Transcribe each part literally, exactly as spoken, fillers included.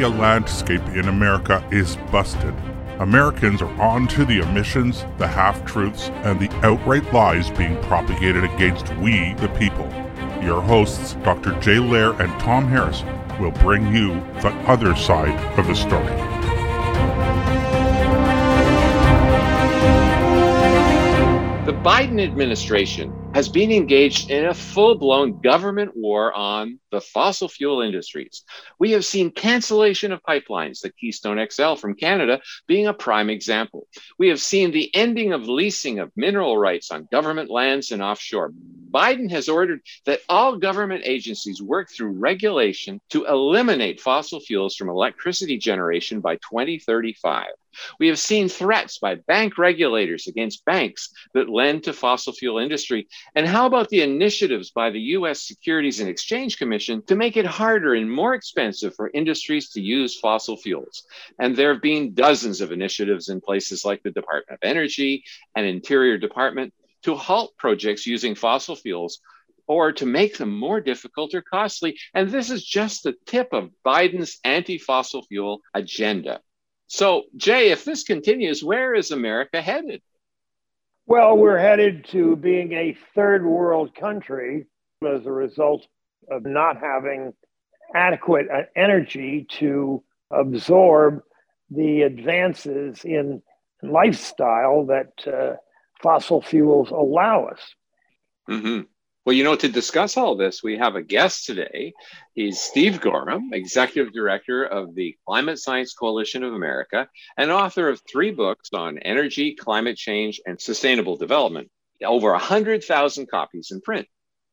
media landscape in America is busted. Americans are on to the omissions, the half-truths, and the outright lies being propagated against we, the people. Your hosts, Doctor Jay Lehr and Tom Harris, will bring you the other side of the story. The Biden administration has been engaged in a full-blown government war on the fossil fuel industries. We have seen cancellation of pipelines, the Keystone X L from Canada being a prime example. We have seen the ending of leasing of mineral rights on government lands and offshore. Biden has ordered that all government agencies work through regulation to eliminate fossil fuels from electricity generation by twenty thirty-five. We have seen threats by bank regulators against banks that lend to fossil fuel industry. And how about the initiatives by the U S Securities and Exchange Commission to make it harder and more expensive for industries to use fossil fuels? And there have been dozens of initiatives in places like the Department of Energy and Interior Department to halt projects using fossil fuels or to make them more difficult or costly. And this is just the tip of Biden's anti-fossil fuel agenda. So, Jay, if this continues, where is America headed? Well, we're headed to being a third world country as a result of not having adequate energy to absorb the advances in lifestyle that uh, fossil fuels allow us. Mm-hmm. Well, you know, to discuss all this, we have a guest today. He's Steve Goreham, Executive Director of the Climate Science Coalition of America and author of three books on energy, climate change, and sustainable development, over one hundred thousand copies in print.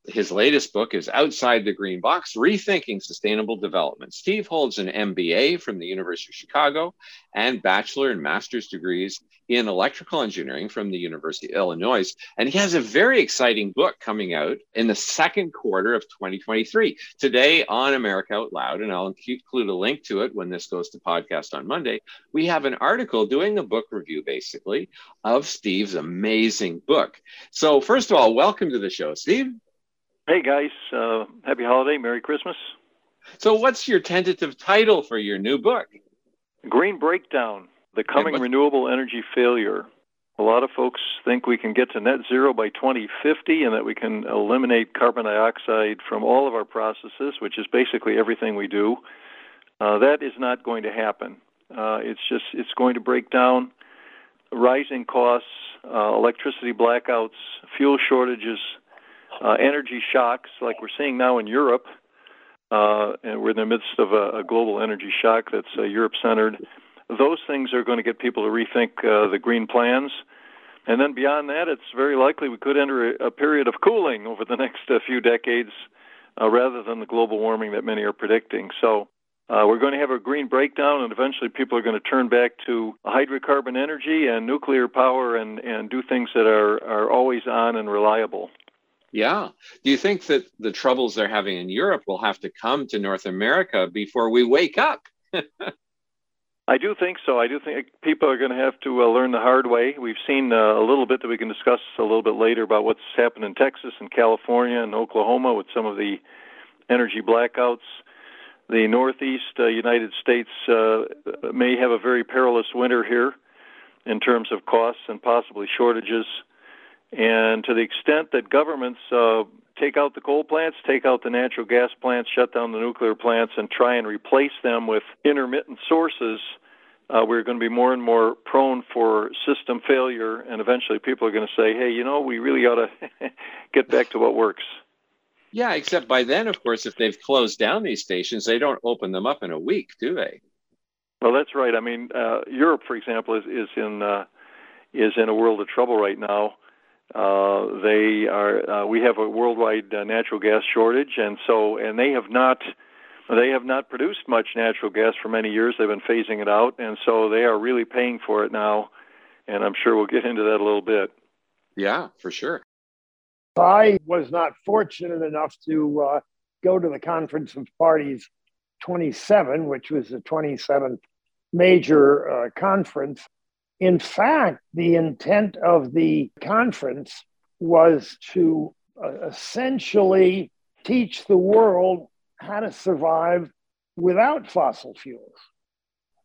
His latest book is Outside the Green Box: Rethinking Sustainable Development. Steve holds an M B A from the University of Chicago and bachelor and master's degrees in electrical engineering from the University of Illinois. And he has a very exciting book coming out in the second quarter of twenty twenty-three, today on America Out Loud. And I'll include a link to it when this goes to podcast on Monday. We have an article doing a book review, basically, of Steve's amazing book. So first of all, welcome to the show, Steve. Hey, guys. Uh, happy holiday. Merry Christmas. So what's your tentative title for your new book? Green Breakdown: The Coming Renewable Energy Failure. A lot of folks think we can get to net zero by twenty fifty and that we can eliminate carbon dioxide from all of our processes, which is basically everything we do. Uh, that is not going to happen. Uh, it's just it's going to break down. Rising costs, uh, electricity blackouts, fuel shortages, Uh, energy shocks like we're seeing now in Europe, uh, and we're in the midst of a, a global energy shock that's uh, Europe-centered. Those things are going to get people to rethink uh, the green plans. And then beyond that, it's very likely we could enter a, a period of cooling over the next uh, few decades uh, rather than the global warming that many are predicting. So uh, we're going to have a green breakdown, and eventually people are going to turn back to hydrocarbon energy and nuclear power and, and do things that are, are always on and reliable. Yeah. Do you think that the troubles they're having in Europe will have to come to North America before we wake up? I do think so. I do think people are going to have to uh, learn the hard way. We've seen uh, a little bit that we can discuss a little bit later about what's happened in Texas and California and Oklahoma with some of the energy blackouts. The Northeast uh, United States uh, may have a very perilous winter here in terms of costs and possibly shortages. And to the extent that governments uh, take out the coal plants, take out the natural gas plants, shut down the nuclear plants, and try and replace them with intermittent sources, uh, we're going to be more and more prone for system failure. And eventually people are going to say, hey, you know, we really ought to get back to what works. Yeah, except by then, of course, if they've closed down these stations, they don't open them up in a week, do they? Well, that's right. I mean, uh, Europe, for example, is, is in uh, is in a world of trouble right now. Uh, they are. Uh, we have a worldwide uh, natural gas shortage, and so and they have not. They have not produced much natural gas for many years. They've been phasing it out, and so they are really paying for it now. And I'm sure we'll get into that a little bit. Yeah, for sure. I was not fortunate enough to uh, go to the Conference of Parties twenty-seven, which was the twenty-seventh major uh, conference. In fact, the intent of the conference was to uh, essentially teach the world how to survive without fossil fuels.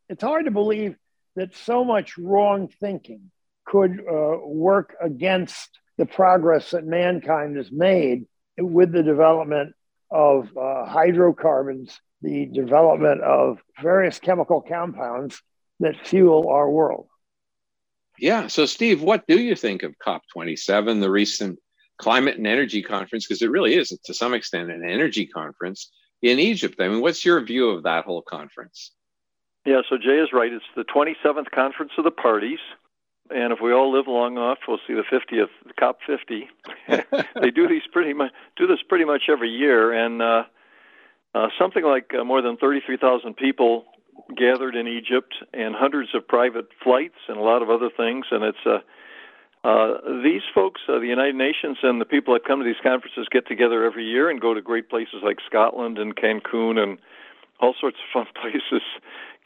It's hard to believe that so much wrong thinking could uh, work against the progress that mankind has made with the development of uh, hydrocarbons, the development of various chemical compounds that fuel our world. Yeah. So, Steve, what do you think of COP twenty-seven, the recent climate and energy conference? Because it really is, to some extent, an energy conference in Egypt. I mean, what's your view of that whole conference? Yeah, so Jay is right. It's the twenty-seventh Conference of the Parties. And if we all live long enough, we'll see the fiftieth, COP fifty. They do these pretty much, do this pretty much every year. And uh, uh, something like uh, more than thirty-three thousand people gathered in Egypt, and hundreds of private flights and a lot of other things. And it's uh, uh, these folks, uh, the United Nations and the people that come to these conferences get together every year and go to great places like Scotland and Cancun and all sorts of fun places,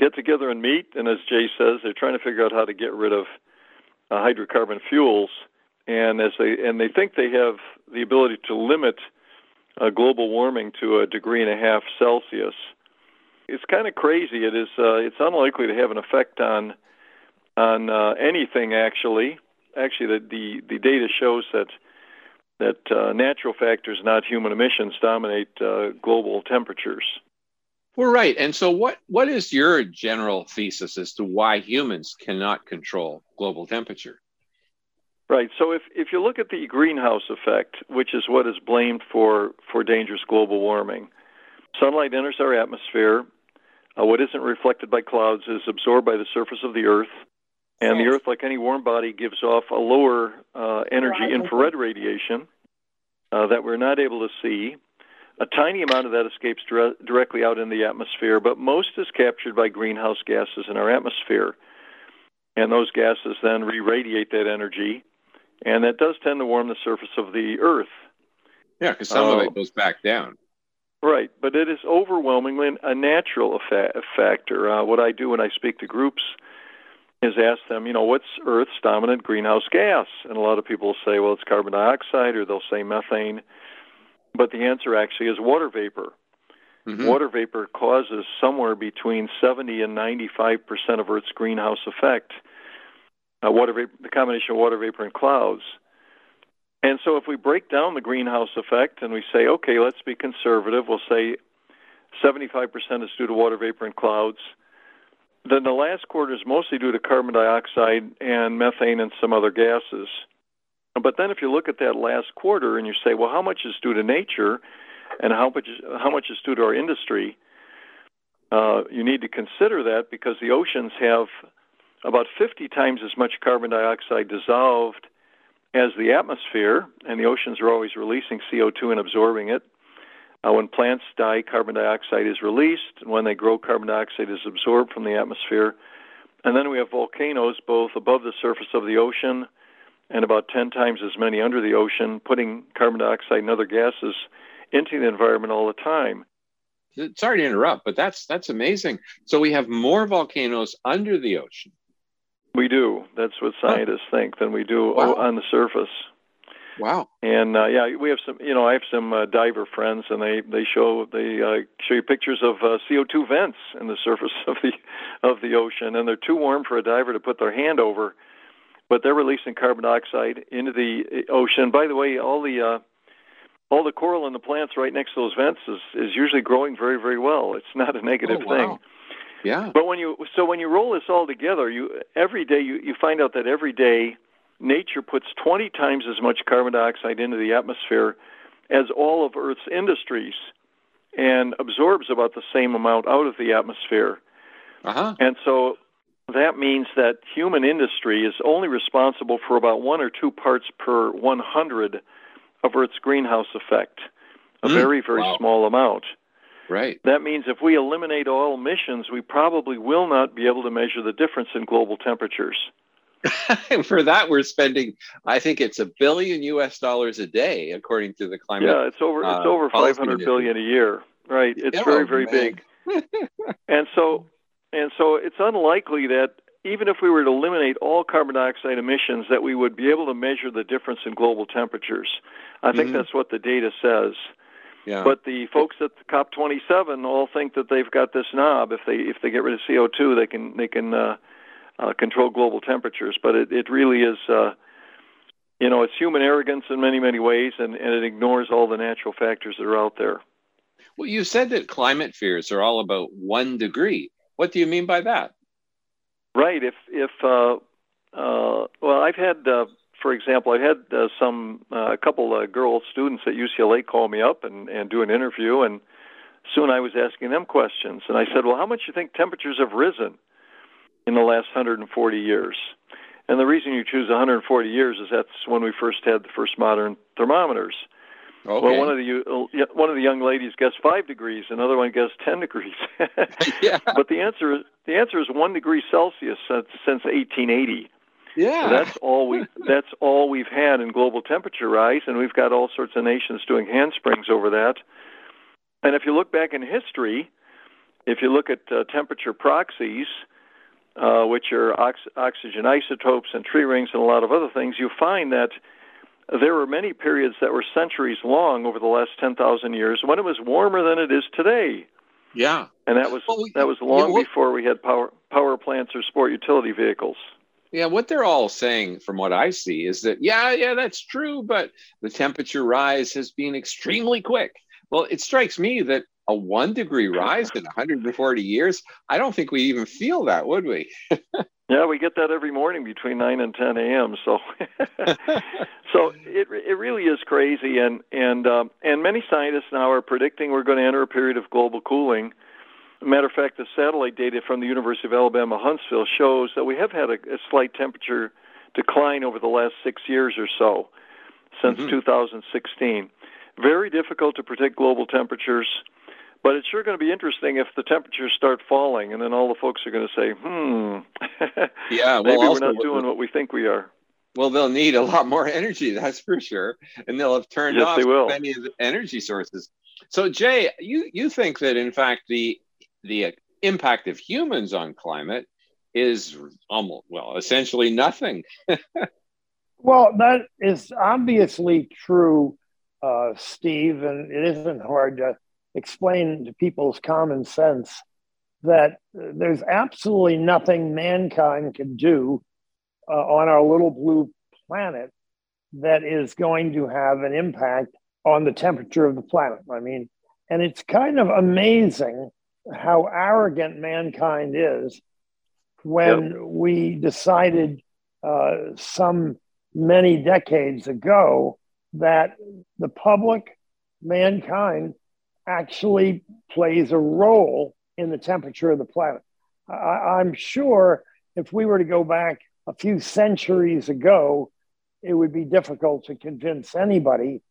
get together and meet. And as Jay says, they're trying to figure out how to get rid of uh, hydrocarbon fuels. And as they and they think they have the ability to limit uh, global warming to a degree and a half Celsius. It's kind of crazy. It is. Uh, it's unlikely to have an effect on on uh, anything. Actually, actually, the, the the data shows that that uh, natural factors, not human emissions, dominate uh, global temperatures. Well, right. And so, what what is your general thesis as to why humans cannot control global temperature? Right. So, if if you look at the greenhouse effect, which is what is blamed for for dangerous global warming, sunlight enters our atmosphere. Uh, what isn't reflected by clouds is absorbed by the surface of the Earth, and the Earth, like any warm body, gives off a lower uh, energy infrared radiation uh, that we're not able to see. A tiny amount of that escapes dire- directly out in the atmosphere, but most is captured by greenhouse gases in our atmosphere, and those gases then re-radiate that energy, and that does tend to warm the surface of the Earth. Yeah, because some uh, of it goes back down. Right, but it is overwhelmingly a natural fa- factor. Uh, what I do when I speak to groups is ask them, you know, what's Earth's dominant greenhouse gas? And a lot of people say, well, it's carbon dioxide, or they'll say methane. But the answer actually is water vapor. Mm-hmm. Water vapor causes somewhere between seventy and ninety-five percent of Earth's greenhouse effect, uh, water vapor, the combination of water vapor and clouds. And so if we break down the greenhouse effect and we say, okay, let's be conservative, we'll say seventy-five percent is due to water vapor and clouds, then the last quarter is mostly due to carbon dioxide and methane and some other gases. But then if you look at that last quarter and you say, well, how much is due to nature and how much, how much is due to our industry, uh, you need to consider that because the oceans have about fifty times as much carbon dioxide dissolved as the atmosphere, and the oceans are always releasing C O two and absorbing it. Uh, when plants die, carbon dioxide is released, and when they grow, carbon dioxide is absorbed from the atmosphere. And then we have volcanoes both above the surface of the ocean and about ten times as many under the ocean, putting carbon dioxide and other gases into the environment all the time. Sorry to interrupt, but that's that's amazing. So we have more volcanoes under the ocean. We do. That's what scientists oh. think than we do wow. on the surface. Wow. And uh, yeah, we have some. You know, I have some uh, diver friends, and they they show they uh, show you pictures of uh, C O two vents in the surface of the of the ocean, and they're too warm for a diver to put their hand over, but they're releasing carbon dioxide into the ocean. By the way, all the uh, all the coral and the plants right next to those vents is is usually growing very very well. It's not a negative oh, wow. thing. Yeah. But when you so when you roll this all together, you every day you, you find out that every day nature puts twenty times as much carbon dioxide into the atmosphere as all of Earth's industries, and absorbs about the same amount out of the atmosphere. Uh-huh. And so that means that human industry is only responsible for about one or two parts per one hundred of Earth's greenhouse effect, a mm. very very wow. small amount. Right. That means if we eliminate all emissions, we probably will not be able to measure the difference in global temperatures. And for that, we're spending, I think it's a billion U S dollars a day, according to the climate. Yeah, it's over uh, it's over five hundred billion a year. Right. It's yeah, very very man. big. and so and so it's unlikely that even if we were to eliminate all carbon dioxide emissions, that we would be able to measure the difference in global temperatures. I think mm-hmm. that's what the data says. Yeah. But the folks at COP twenty-seven all think that they've got this knob. If they if they get rid of C O two, they can they can uh, uh, control global temperatures. But it, it really is, uh, you know, it's human arrogance in many, many ways, and, and it ignores all the natural factors that are out there. Well, you said that climate fears are all about one degree. What do you mean by that? Right. If if uh, uh, well, I've had. Uh, For example, I had uh, some uh, a couple of uh, girl students at U C L A call me up and, and do an interview, and soon I was asking them questions. And I said, well, how much do you think temperatures have risen in the last one hundred forty years? And the reason you choose one hundred forty years is that's when we first had the first modern thermometers. Okay. Well, one of the one of the young ladies guessed five degrees, another one guessed ten degrees. Yeah. But the answer the answer is one degree Celsius since, since eighteen eighty. Yeah, so that's all we that's all we've had in global temperature rise, and we've got all sorts of nations doing handsprings over that. And if you look back in history, if you look at uh, temperature proxies, uh, which are ox- oxygen isotopes and tree rings and a lot of other things, you find that there were many periods that were centuries long over the last ten thousand years when it was warmer than it is today. Yeah, and that was well, we, that was long yeah, what, before we had power power plants or sport utility vehicles. Yeah, what they're all saying, from what I see, is that, yeah, yeah, that's true, but the temperature rise has been extremely quick. Well, it strikes me that a one-degree rise in one hundred forty years, I don't think we even feel that, would we? Yeah, we get that every morning between nine and ten a.m., so so it it really is crazy, and, and, um, and many scientists now are predicting we're going to enter a period of global cooling. Matter of fact, the satellite data from the University of Alabama Huntsville shows that we have had a, a slight temperature decline over the last six years or so, since mm-hmm. two thousand sixteen. Very difficult to predict global temperatures, but it's sure going to be interesting if the temperatures start falling, and then all the folks are going to say, hmm, yeah, well, maybe we're not doing what we think we are. Well, they'll need a lot more energy, that's for sure, and they'll have turned yes, off many of the energy sources. So, Jay, you, you think that, in fact, the The impact of humans on climate is almost, well, essentially nothing. Well, that is obviously true, uh, Steve, and it isn't hard to explain to people's common sense that there's absolutely nothing mankind can do uh, on our little blue planet that is going to have an impact on the temperature of the planet. I mean, and it's kind of amazing how arrogant mankind is when yep. we decided uh, some many decades ago that the public, mankind, actually plays a role in the temperature of the planet. I- I'm sure if we were to go back a few centuries ago, it would be difficult to convince anybody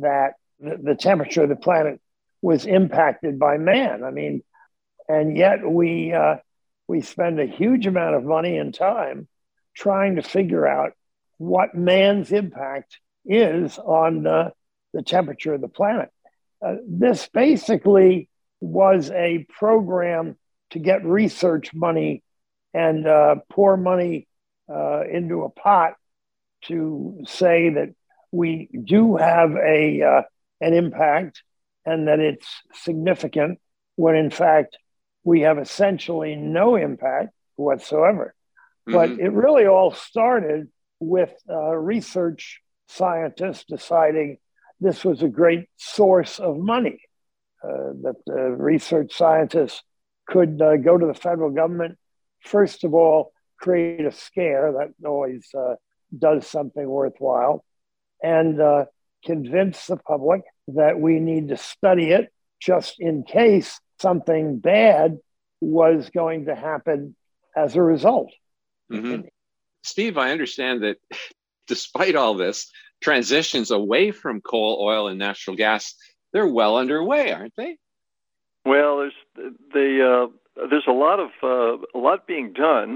that th- the temperature of the planet was impacted by man. I mean, And yet we uh, we spend a huge amount of money and time trying to figure out what man's impact is on uh, the temperature of the planet. Uh, this basically was a program to get research money and uh, pour money uh, into a pot to say that we do have a uh, an impact and that it's significant, when in fact we have essentially no impact whatsoever. Mm-hmm. But it really all started with uh, research scientists deciding this was a great source of money, uh, that the research scientists could uh, go to the federal government, first of all, create a scare, that always uh, does something worthwhile, and uh, convince the public that we need to study it just in case something bad was going to happen as a result. Mm-hmm. Steve, I understand that despite all this, transitions away from coal, oil, and natural gas, they're well underway, aren't they? Well, there's the uh, there's a lot of uh, a lot being done,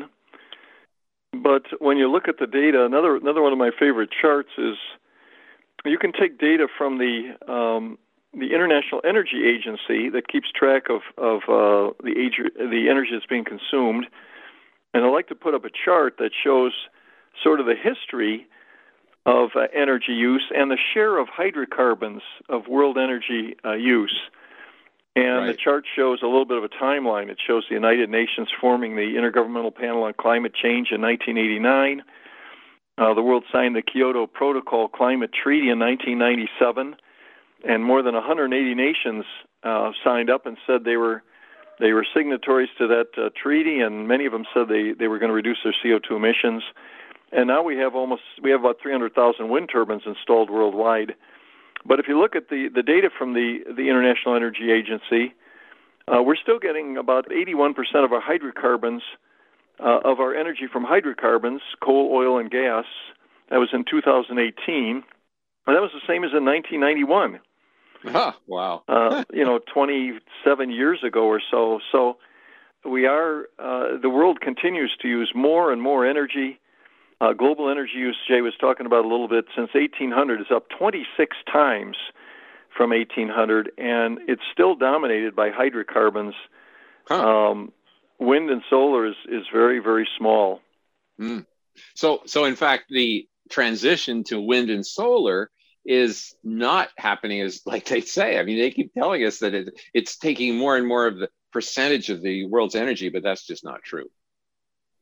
but when you look at the data, another another one of my favorite charts is you can take data from the um, the International Energy Agency that keeps track of, of uh, the, age, the energy that's being consumed. And I like to put up a chart that shows sort of the history of uh, energy use and the share of hydrocarbons of world energy uh, use. And right. the chart shows a little bit of a timeline. It shows the United Nations forming the Intergovernmental Panel on Climate Change in nineteen eighty-nine. Uh, the world signed the Kyoto Protocol Climate Treaty in nineteen ninety-seven, and more than one hundred eighty nations uh, signed up and said they were they were signatories to that uh, treaty, and many of them said they, they were going to reduce their C O two emissions. And now we have almost we have about three hundred thousand wind turbines installed worldwide. But if you look at the, the data from the, the International Energy Agency, uh, we're still getting about eighty-one percent of our hydrocarbons, uh, of our energy from hydrocarbons, coal, oil, and gas. That was in two thousand eighteen. And that was the same as in nineteen ninety-one. Huh, wow. uh, you know, twenty-seven years ago or so. So we are, uh, the world continues to use more and more energy. Uh, global energy use, Jay was talking about a little bit, since eighteen hundred is up twenty-six times from eighteen hundred, and it's still dominated by hydrocarbons. Huh. Um, wind and solar is, is very, very small. Mm. So, so in fact, the transition to wind and solar is not happening as like they say. I mean, they keep telling us that it, it's taking more and more of the percentage of the world's energy, but that's just not true.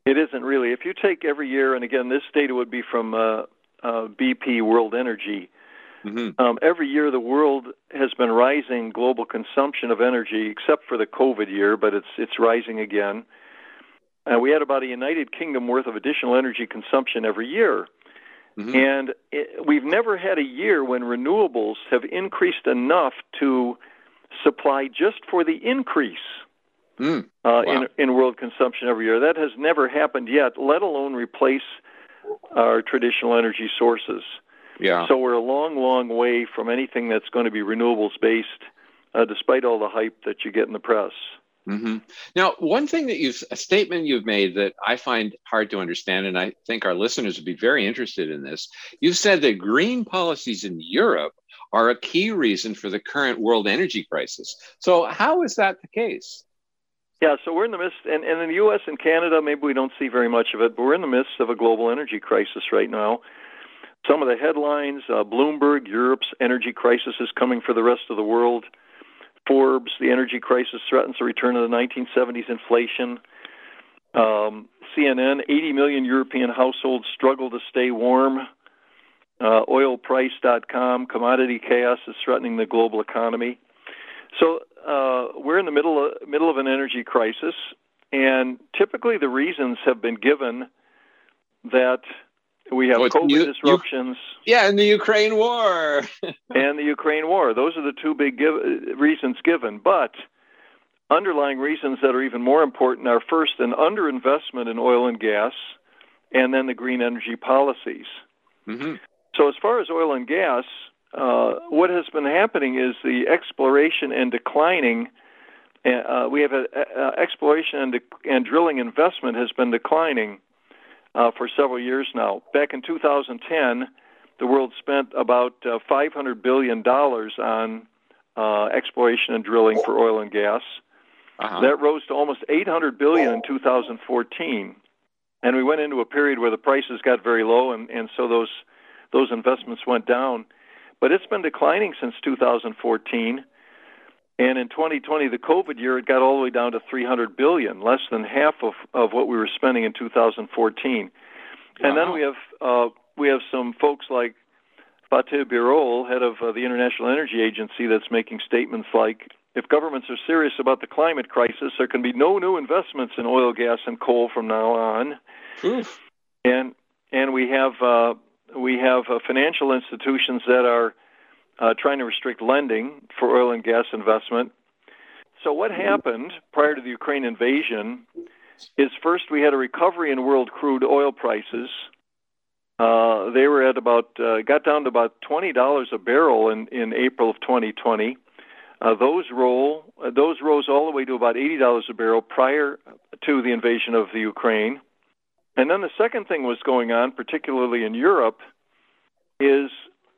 It isn't really. If you take every year, and again, this data would be from uh, uh, B P World Energy, mm-hmm. um, every year the world has been rising global consumption of energy, except for the COVID year, but it's it's rising again. Uh, we had about a United Kingdom worth of additional energy consumption every year. Mm-hmm. And it, we've never had a year when renewables have increased enough to supply just for the increase. Mm, uh, wow. in, in world consumption every year. That has never happened yet, let alone replace our traditional energy sources. Yeah. So we're a long, long way from anything that's going to be renewables-based, uh, despite all the hype that you get in the press. Mm-hmm. Now, one thing that you've, a statement you've made that I find hard to understand, and I think our listeners would be very interested in this, you've said that green policies in Europe are a key reason for the current world energy crisis. So how is that the case? Yeah, so we're in the midst, and, and in the U S and Canada, maybe we don't see very much of it, but we're in the midst of a global energy crisis right now. Some of the headlines, uh, Bloomberg, Europe's energy crisis is coming for the rest of the world. Forbes, the energy crisis threatens a return of the nineteen seventies inflation. Um, C N N, eighty million European households struggle to stay warm. Uh, oil price dot com, commodity chaos is threatening the global economy. So uh, we're in the middle of, middle of an energy crisis, and typically the reasons have been given that we have well, COVID you, disruptions. You, yeah, and the Ukraine war. and the Ukraine war. Those are the two big give, reasons given. But underlying reasons that are even more important are, first, an underinvestment in oil and gas, and then the green energy policies. Mm-hmm. So as far as oil and gas, Uh, what has been happening is the exploration and declining, uh, we have a, a exploration and, de- and drilling investment has been declining uh, for several years now. Back in two thousand ten, the world spent about uh, five hundred billion dollars on uh, exploration and drilling for oil and gas. Uh-huh. That rose to almost eight hundred billion dollars in two thousand fourteen. And we went into a period where the prices got very low, and, and so those those investments went down. But it's been declining since two thousand fourteen, and in twenty twenty, the COVID year, it got all the way down to three hundred billion dollars, less than half of, of what we were spending in two thousand fourteen. Wow. And then we have uh, we have some folks like Fatih Birol, head of uh, the International Energy Agency, that's making statements like, if governments are serious about the climate crisis, there can be no new investments in oil, gas, and coal from now on. Oof. And and we have... Uh, We have uh, financial institutions that are uh, trying to restrict lending for oil and gas investment. So what happened prior to the Ukraine invasion is, first, we had a recovery in world crude oil prices. Uh, they were at about uh, got down to about twenty dollars a barrel in, in April of twenty twenty. Uh, those roll uh, those rose all the way to about eighty dollars a barrel prior to the invasion of the Ukraine. And then the second thing was going on, particularly in Europe, is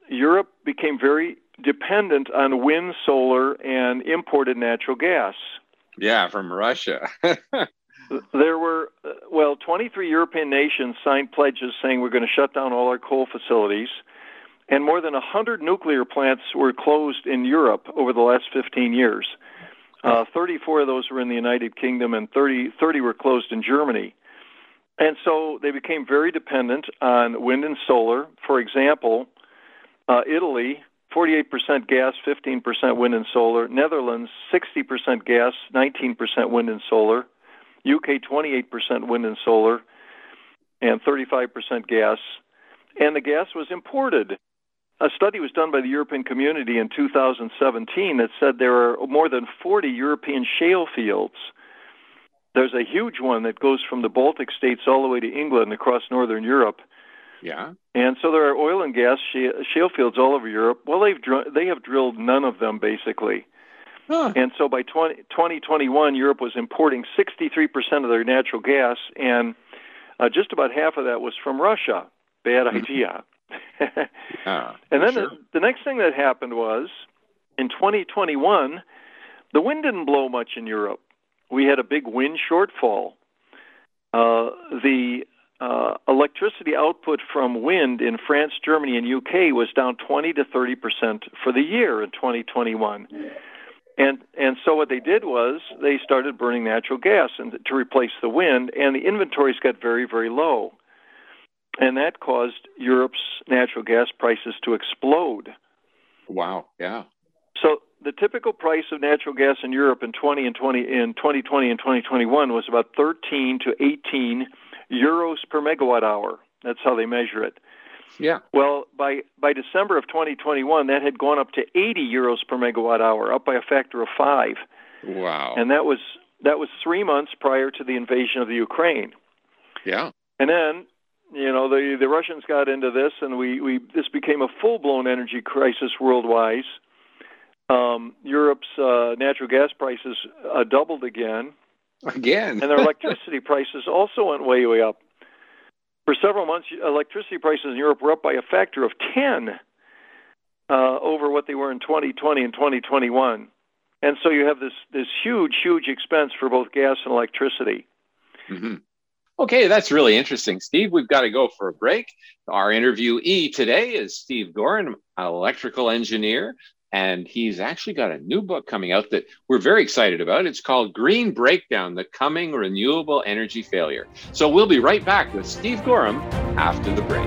Europe became very dependent on wind, solar, and imported natural gas. Yeah, from Russia. There were, well, twenty-three European nations signed pledges saying we're going to shut down all our coal facilities, and more than one hundred nuclear plants were closed in Europe over the last fifteen years. Uh, thirty-four of those were in the United Kingdom, and thirty, thirty were closed in Germany. And so they became very dependent on wind and solar. For example, uh, Italy, forty-eight percent gas, fifteen percent wind and solar. Netherlands, sixty percent gas, nineteen percent wind and solar. U K, twenty-eight percent wind and solar, and thirty-five percent gas. And the gas was imported. A study was done by the European Community in two thousand seventeen that said there are more than forty European shale fields. There's a huge one that goes from the Baltic states all the way to England across northern Europe. Yeah. And so there are oil and gas shale fields all over Europe. Well, they've dr- they have drilled none of them, basically. Huh. And so by twenty twenty-one, Europe was importing sixty-three percent of their natural gas, and uh, just about half of that was from Russia. Bad idea. uh, and then sure. the, the next thing that happened was, in twenty twenty-one, the wind didn't blow much in Europe. We had a big wind shortfall. Uh, the uh, electricity output from wind in France, Germany, and U K was down twenty to thirty percent for the year in twenty twenty-one. And and so what they did was they started burning natural gas and to replace the wind, and the inventories got very, very low. And that caused Europe's natural gas prices to explode. Wow, yeah. So the typical price of natural gas in Europe in twenty and twenty in twenty twenty and twenty twenty-one was about thirteen to eighteen euros per megawatt hour. That's how they measure it. Yeah. Well, by by December of twenty twenty-one, that had gone up to eighty euros per megawatt hour, up by a factor of five. Wow. And that was that was three months prior to the invasion of the Ukraine. Yeah. And then, you know, the the Russians got into this, and we, we this became a full-blown energy crisis worldwide. Um, Europe's uh, natural gas prices uh, doubled again. Again. And their electricity prices also went way, way up. For several months, electricity prices in Europe were up by a factor of ten uh, over what they were in twenty twenty and twenty twenty-one. And so you have this, this huge, huge expense for both gas and electricity. Mm-hmm. Okay, that's really interesting, Steve. We've got to go for a break. Our interviewee today is Steve Goreham, an electrical engineer, and he's actually got a new book coming out that we're very excited about. It's called Green Breakdown: The Coming Renewable Energy Failure. So we'll be right back with Steve Goreham after the break.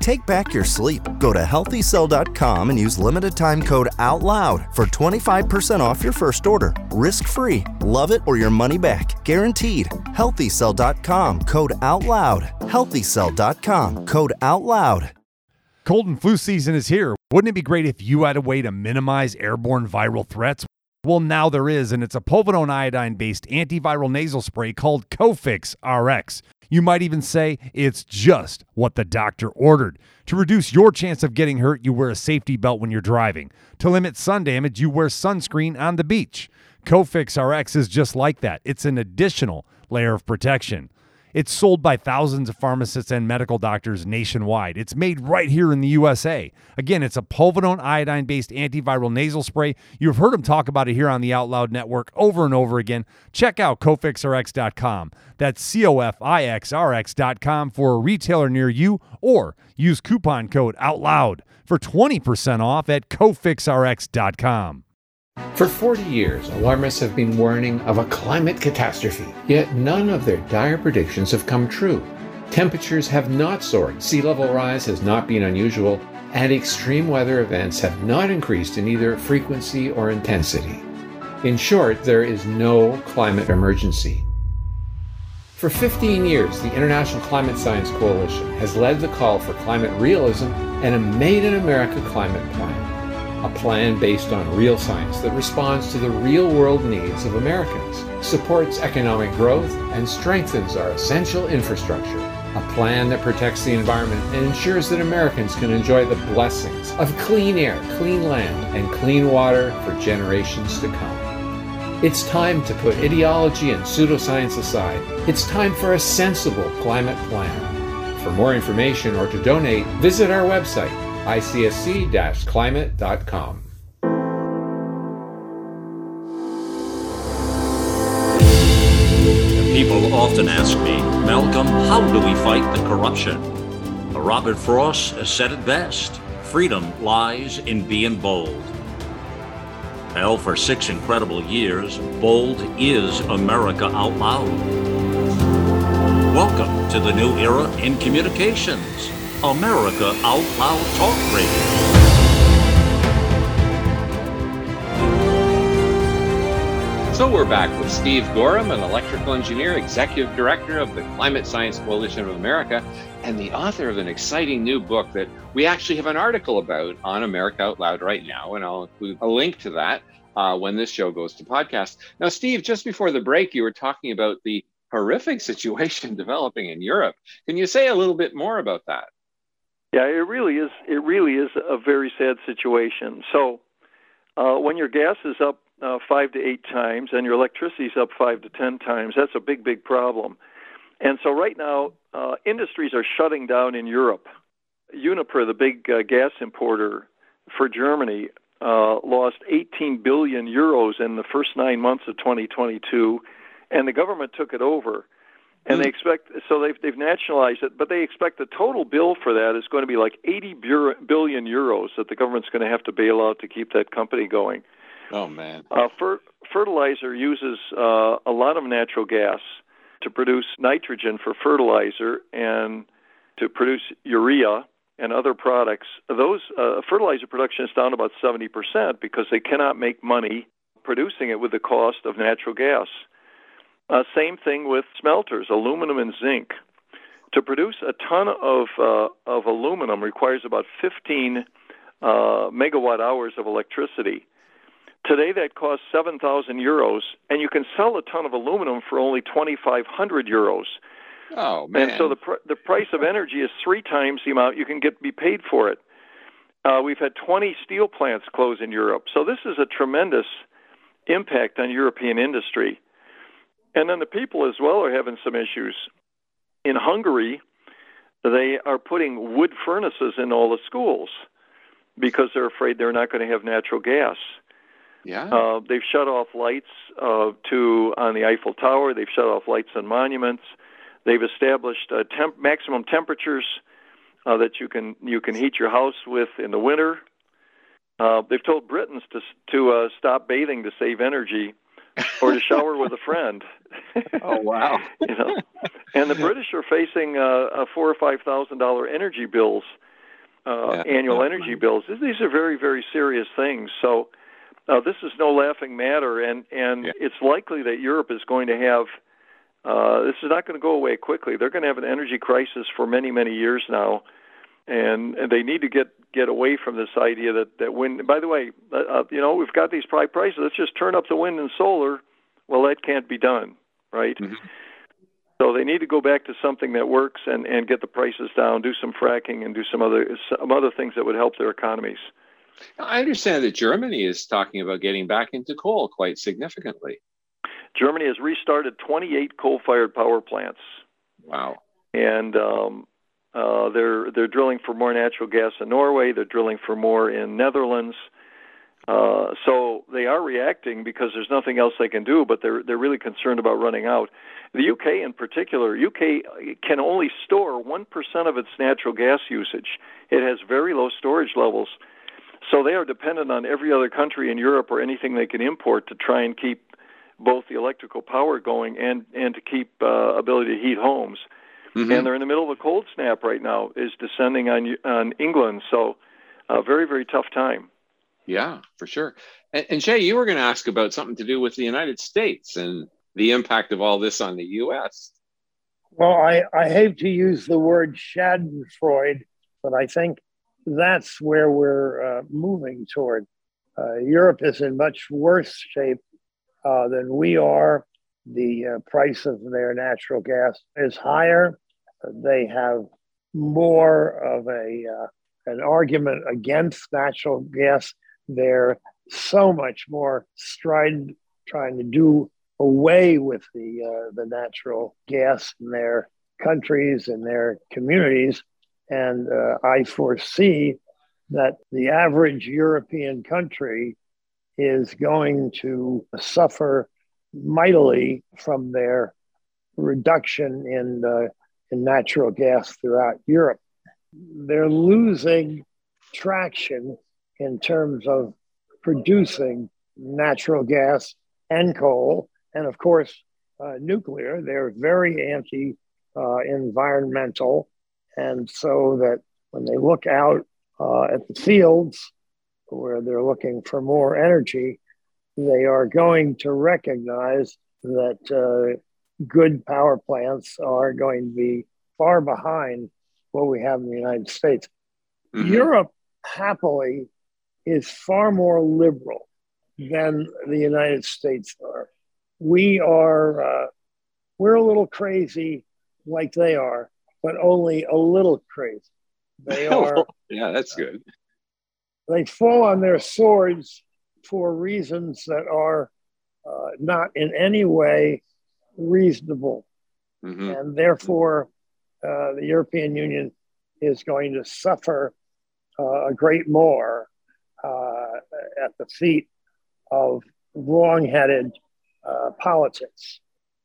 Take back your sleep. Go to healthy cell dot com and use limited time code OUTLOUD for twenty-five percent off your first order. Risk-free. Love it or your money back. Guaranteed. healthy cell dot com, code OUTLOUD. healthy cell dot com, code OUTLOUD. Cold and flu season is here. Wouldn't it be great if you had a way to minimize airborne viral threats? Well, now there is, and it's a povidone iodine-based antiviral nasal spray called Cofix R X. You might even say it's just what the doctor ordered. To reduce your chance of getting hurt, you wear a safety belt when you're driving. To limit sun damage, you wear sunscreen on the beach. Cofix R X is just like that. It's an additional layer of protection. It's sold by thousands of pharmacists and medical doctors nationwide. It's made right here in the U S A. Again, it's a povidone iodine-based antiviral nasal spray. You've heard them talk about it here on the Out Loud Network over and over again. Check out cofix r x dot com. That's C O F I X R X dot com for a retailer near you, or use coupon code OUTLOUD for twenty percent off at cofix r x dot com. For forty years, alarmists have been warning of a climate catastrophe, yet none of their dire predictions have come true. Temperatures have not soared, sea level rise has not been unusual, and extreme weather events have not increased in either frequency or intensity. In short, there is no climate emergency. For fifteen years, the International Climate Science Coalition has led the call for climate realism and a Made in America climate plan, a plan based on real science that responds to the real-world needs of Americans, supports economic growth, and strengthens our essential infrastructure, a plan that protects the environment and ensures that Americans can enjoy the blessings of clean air, clean land, and clean water for generations to come. It's time to put ideology and pseudoscience aside. It's time for a sensible climate plan. For more information or to donate, visit our website, I C S C dash climate dot com. People often ask me, Malcolm, how do we fight the corruption? Robert Frost has said it best, freedom lies in being bold. Well, for six incredible years, Bold is America Out Loud. Welcome to the new era in communications, America Out Loud Talk Radio. So we're back with Steve Goreham, an electrical engineer, executive director of the Climate Science Coalition of America, and the author of an exciting new book that we actually have an article about on America Out Loud right now, and I'll include a link to that uh, when this show goes to podcast. Now, Steve, just before the break, you were talking about the horrific situation developing in Europe. Can you say a little bit more about that? Yeah, it really is. It really is a very sad situation. So uh, when your gas is up uh, five to eight times and your electricity is up five to ten times, that's a big, big problem. And so right now, uh, industries are shutting down in Europe. Uniper, the big uh, gas importer for Germany, uh, lost eighteen billion euros in the first nine months of twenty twenty-two, and the government took it over. And mm. they expect, so they've, they've nationalized it, but they expect the total bill for that is going to be like eighty billion euros that the government's going to have to bail out to keep that company going. Oh, man. Uh, fer- fertilizer uses uh, a lot of natural gas to produce nitrogen for fertilizer and to produce urea and other products. Those uh, fertilizer production is down about seventy percent because they cannot make money producing it with the cost of natural gas. Uh, same thing with smelters, aluminum and zinc. To produce a ton of uh, of aluminum requires about fifteen uh, megawatt hours of electricity. Today, that costs seven thousand euros, and you can sell a ton of aluminum for only twenty-five hundred euros. Oh, man. And so the pr- the price of energy is three times the amount you can get be paid for it. Uh, we've had twenty steel plants close in Europe. So this is a tremendous impact on European industry. And then the people as well are having some issues. In Hungary, they are putting wood furnaces in all the schools because they're afraid they're not going to have natural gas. Yeah, uh, they've shut off lights uh, to on the Eiffel Tower. They've shut off lights on monuments. They've established uh, temp- maximum temperatures uh, that you can you can heat your house with in the winter. Uh, they've told Britons to to uh, stop bathing to save energy, or to shower with a friend. Oh wow! You know? And the British are facing uh, a four or five thousand dollar energy bills, uh, yeah, annual energy bills. These are very very serious things. So. Now, this is no laughing matter, and, and yeah. It's likely that Europe is going to have, uh, this is not going to go away quickly. They're going to have an energy crisis for many, many years now, and, and they need to get, get away from this idea that, that wind, by the way, uh, you know, we've got these high prices, let's just turn up the wind and solar. Well, that can't be done, right? Mm-hmm. So they need to go back to something that works and, and get the prices down, do some fracking, and do some other some other things that would help their economies. I understand that Germany is talking about getting back into coal quite significantly. Germany has restarted twenty-eight coal-fired power plants. Wow! And um, uh, they're they're drilling for more natural gas in Norway. They're drilling for more in Netherlands. Uh, so they are reacting because there's nothing else they can do. But they're they're really concerned about running out. The U K in particular, U K can only store one percent of its natural gas usage. It has very low storage levels. So they are dependent on every other country in Europe or anything they can import to try and keep both the electrical power going and, and to keep uh, ability to heat homes. Mm-hmm. And they're in the middle of a cold snap right now, is descending on on England. So a very, very tough time. Yeah, for sure. And, and Jay, you were going to ask about something to do with the United States and the impact of all this on the U S. Well, I, I hate to use the word schadenfreude, but I think that's where we're uh, moving toward. Uh, Europe is in much worse shape uh, than we are. The uh, price of their natural gas is higher. They have more of a uh, an argument against natural gas. They're so much more strident trying to do away with the uh, the natural gas in their countries and their communities. And uh, I foresee that the average European country is going to suffer mightily from their reduction in uh, in natural gas throughout Europe. They're losing traction in terms of producing natural gas and coal, and of course, uh, nuclear. They're very anti-environmental, uh, and so that when they look out uh, at the fields where they're looking for more energy, they are going to recognize that uh, good power plants are going to be far behind what we have in the United States. Mm-hmm. Europe, happily, is far more liberal than the United States are. We are, uh, we're a little crazy like they are, but only a little crazy. They are. Yeah, that's good. Uh, they fall on their swords for reasons that are uh, not in any way reasonable. Mm-hmm. And therefore, uh, the European Union is going to suffer uh, a great more uh, at the feet of wrong-headed uh, politics.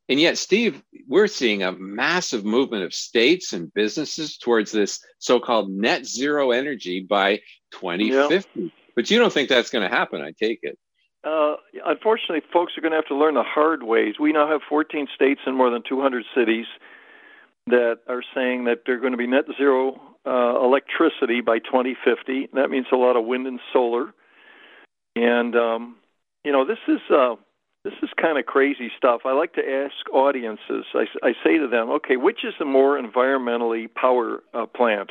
And yet, Steve, we're seeing a massive movement of states and businesses towards this so-called net zero energy by twenty fifty. Yep. But you don't think that's going to happen, I take it. Uh, unfortunately, folks are going to have to learn the hard ways. We now have fourteen states and more than two hundred cities that are saying that they're going to be net zero uh, electricity by twenty fifty. That means a lot of wind and solar. And, um, you know, this is uh, this is kind of crazy stuff. I like to ask audiences, I, I say to them, okay, which is the more environmentally power uh, plant?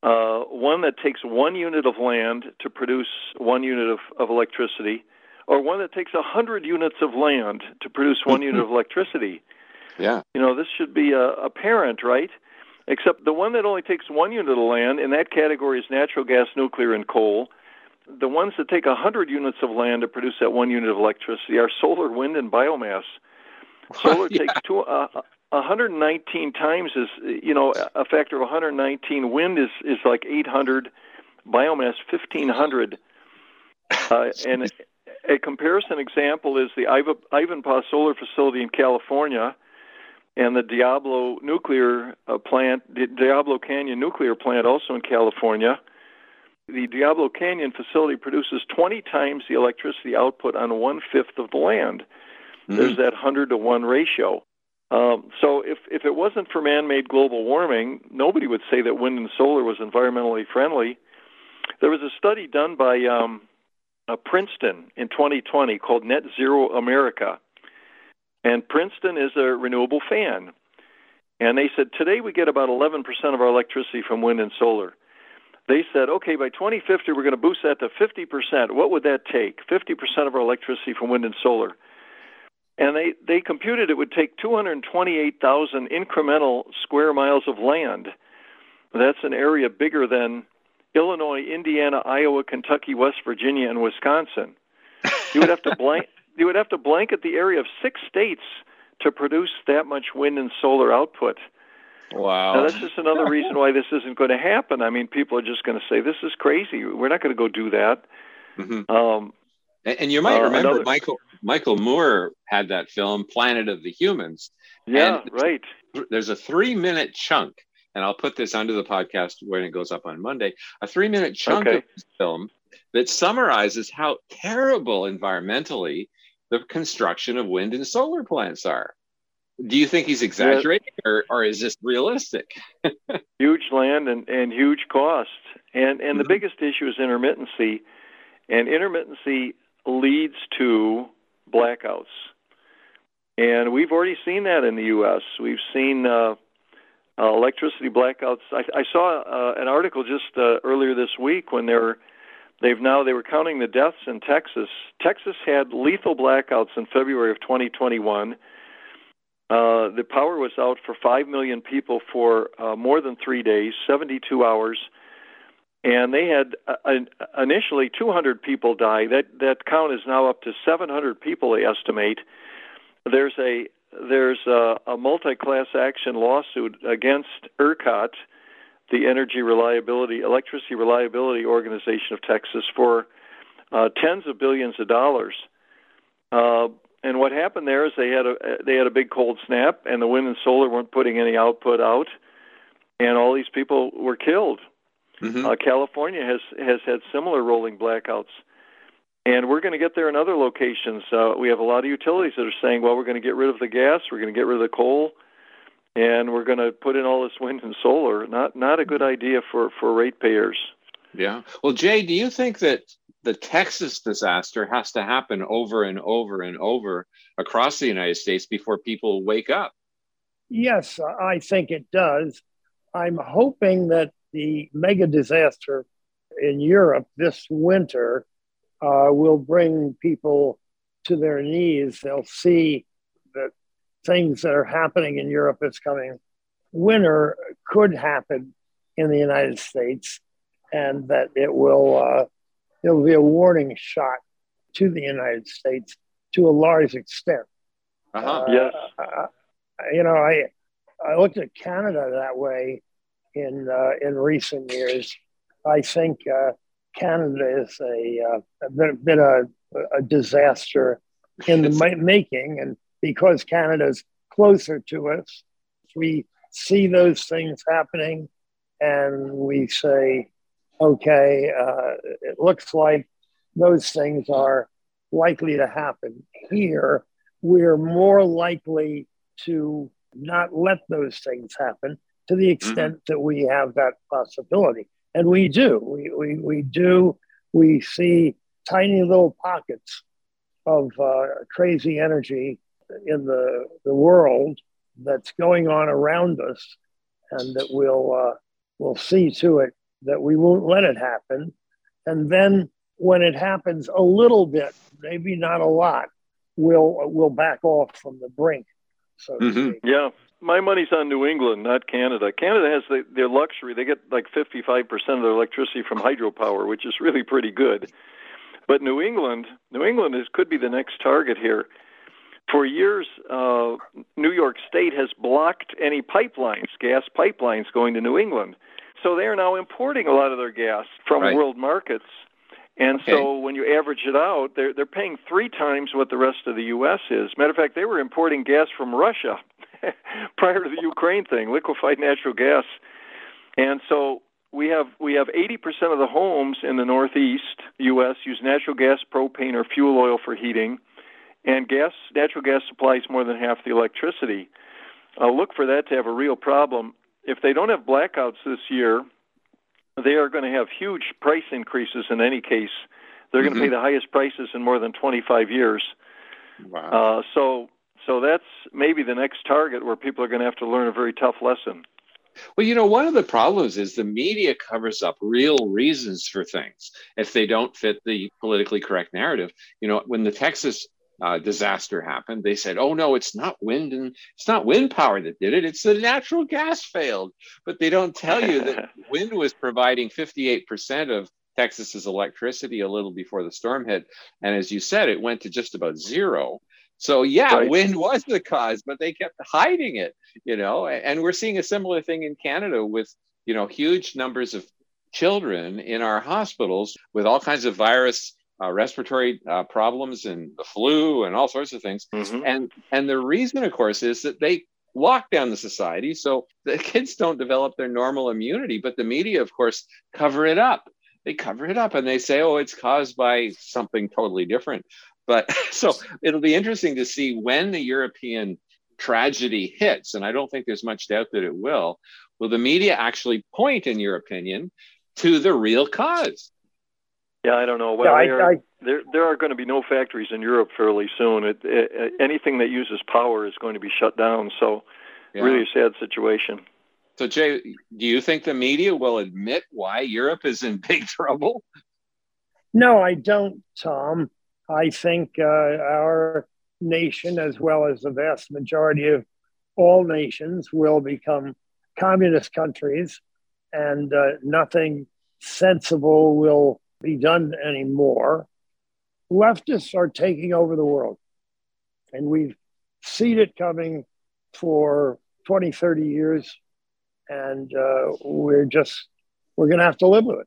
Uh, one that takes one unit of land to produce one unit of, of electricity, or one that takes one hundred units of land to produce one unit of electricity. Yeah. You know, this should be uh, apparent, right? Except the one that only takes one unit of land, in that category is natural gas, nuclear, and coal. The ones that take one hundred units of land to produce that one unit of electricity are solar, wind, and biomass. Solar yeah. takes two... Uh, one hundred nineteen times is, you know, a factor of one hundred nineteen. Wind is, is like eight hundred, biomass fifteen hundred. Uh, and a comparison example is the Ivanpah Solar Facility in California and the Diablo Nuclear Plant, the Diablo Canyon Nuclear Plant, also in California. The Diablo Canyon facility produces twenty times the electricity output on one-fifth of the land. Mm-hmm. There's that one hundred to one ratio. Um, so if, if it wasn't for man-made global warming, nobody would say that wind and solar was environmentally friendly. There was a study done by um, uh, Princeton in twenty twenty called Net Zero America. And Princeton is a renewable fan. And they said, today we get about eleven percent of our electricity from wind and solar. They said, okay, by twenty fifty, we're going to boost that to fifty percent. What would that take? fifty percent of our electricity from wind and solar. And they, they computed it would take two hundred twenty-eight thousand incremental square miles of land. That's an area bigger than Illinois, Indiana, Iowa, Kentucky, West Virginia, and Wisconsin. You would have to blank, you would have to blanket the area of six states to produce that much wind and solar output. Wow. Now, that's just another reason why this isn't going to happen. I mean, people are just going to say, this is crazy. We're not going to go do that. Mm-hmm. Um, and, and you might uh, remember, another, Michael... Michael Moore had that film, Planet of the Humans. Yeah, and right. There's a three-minute chunk, and I'll put this under the podcast when it goes up on Monday, a three-minute chunk okay. of this film that summarizes how terrible environmentally the construction of wind and solar plants are. Do you think he's exaggerating, yeah. or, or is this realistic? Huge land and, and huge costs. And, and mm-hmm. the biggest issue is intermittency. And intermittency leads to blackouts. And we've already seen that in the U S. We've seen uh, uh, electricity blackouts. I, I saw uh, an article just uh, earlier this week when they were, they've now, they were counting the deaths in Texas. Texas had lethal blackouts in February of twenty twenty-one. Uh, the power was out for five million people for uh, more than three days, seventy-two hours, and they had uh, initially two hundred people die. That that count is now up to seven hundred people, they estimate. There's a there's a, a multi-class action lawsuit against ERCOT, the Energy Reliability Electricity Reliability Organization of Texas, for uh, tens of billions of dollars. Uh, And what happened there is they had a they had a big cold snap, and the wind and solar weren't putting any output out, and all these people were killed. Mm-hmm. Uh, California has, has had similar rolling blackouts, and we're going to get there in other locations. Uh, we have a lot of utilities that are saying, well, we're going to get rid of the gas, we're going to get rid of the coal, and we're going to put in all this wind and solar. Not not a good idea for, for ratepayers. Yeah. Well, Jay, do you think that the Texas disaster has to happen over and over and over across the United States before people wake up? Yes, I think it does. I'm hoping that the mega disaster in Europe this winter uh, will bring people to their knees. They'll see that things that are happening in Europe this coming winter could happen in the United States, and that it will... Uh, It'll be a warning shot to the United States to a large extent. Uh-huh. Uh, yes. uh, you know, I I looked at Canada that way in uh, in recent years. I think uh, Canada is a uh, been, been a, a disaster in the ma- making, and because Canada's closer to us, we see those things happening, and we say, okay, uh, it looks like those things are likely to happen here. We're more likely to not let those things happen to the extent mm-hmm. that we have that possibility. And we do. We we, we do. We see tiny little pockets of uh, crazy energy in the, the world that's going on around us, and that we'll, uh, we'll see to it that we won't let it happen. And then when it happens a little bit, maybe not a lot, we'll we'll back off from the brink, so mm-hmm. to speak. Yeah. My money's on New England, not Canada. Canada has the, their luxury. They get like fifty-five percent of their electricity from hydropower, which is really pretty good. But New England, New England is, could be the next target here. For years, uh, New York State has blocked any pipelines, gas pipelines going to New England. So they are now importing a lot of their gas from right. world markets. And okay. so when you average it out, they're, they're paying three times what the rest of the U S is. Matter of fact, they were importing gas from Russia prior to the Ukraine thing, liquefied natural gas. And so we have we have eighty percent of the homes in the Northeast U S use natural gas, propane, or fuel oil for heating. And gas, natural gas supplies more than half the electricity. Uh, look for that to have a real problem. If they don't have blackouts this year, they are going to have huge price increases in any case. They're mm-hmm. going to pay the highest prices in more than twenty-five years. Wow. Uh, so so that's maybe the next target where people are going to have to learn a very tough lesson. Well, you know, one of the problems is the media covers up real reasons for things if they don't fit the politically correct narrative. You know, when the Texas uh, disaster happened, they said, oh no, it's not wind and it's not wind power that did it. It's the natural gas failed. But they don't tell you that wind was providing fifty-eight percent of Texas's electricity a little before the storm hit. And as you said, it went to just about zero. So yeah, right. wind was the cause, but they kept hiding it, you know, and we're seeing a similar thing in Canada with, you know, huge numbers of children in our hospitals with all kinds of virus Uh, respiratory uh, problems and the flu and all sorts of things. Mm-hmm. And and the reason, of course, is that they lock down the society so the kids don't develop their normal immunity. But the media, of course, cover it up. They cover it up and they say, oh, it's caused by something totally different. But so it'll be interesting to see when the European tragedy hits, and I don't think there's much doubt that it will, will the media actually point, in your opinion, to the real cause? Yeah, I don't know. Well, yeah, there, I, I... there there are going to be no factories in Europe fairly soon. It, it, anything that uses power is going to be shut down. So yeah. Really a sad situation. So, Jay, do you think the media will admit why Europe is in big trouble? No, I don't, Tom. I think uh, our nation, as well as the vast majority of all nations, will become communist countries, and uh, nothing sensible will be done anymore. Leftists are taking over the world, and we've seen it coming for twenty, thirty years, and uh, we're just, we're going to have to live with it.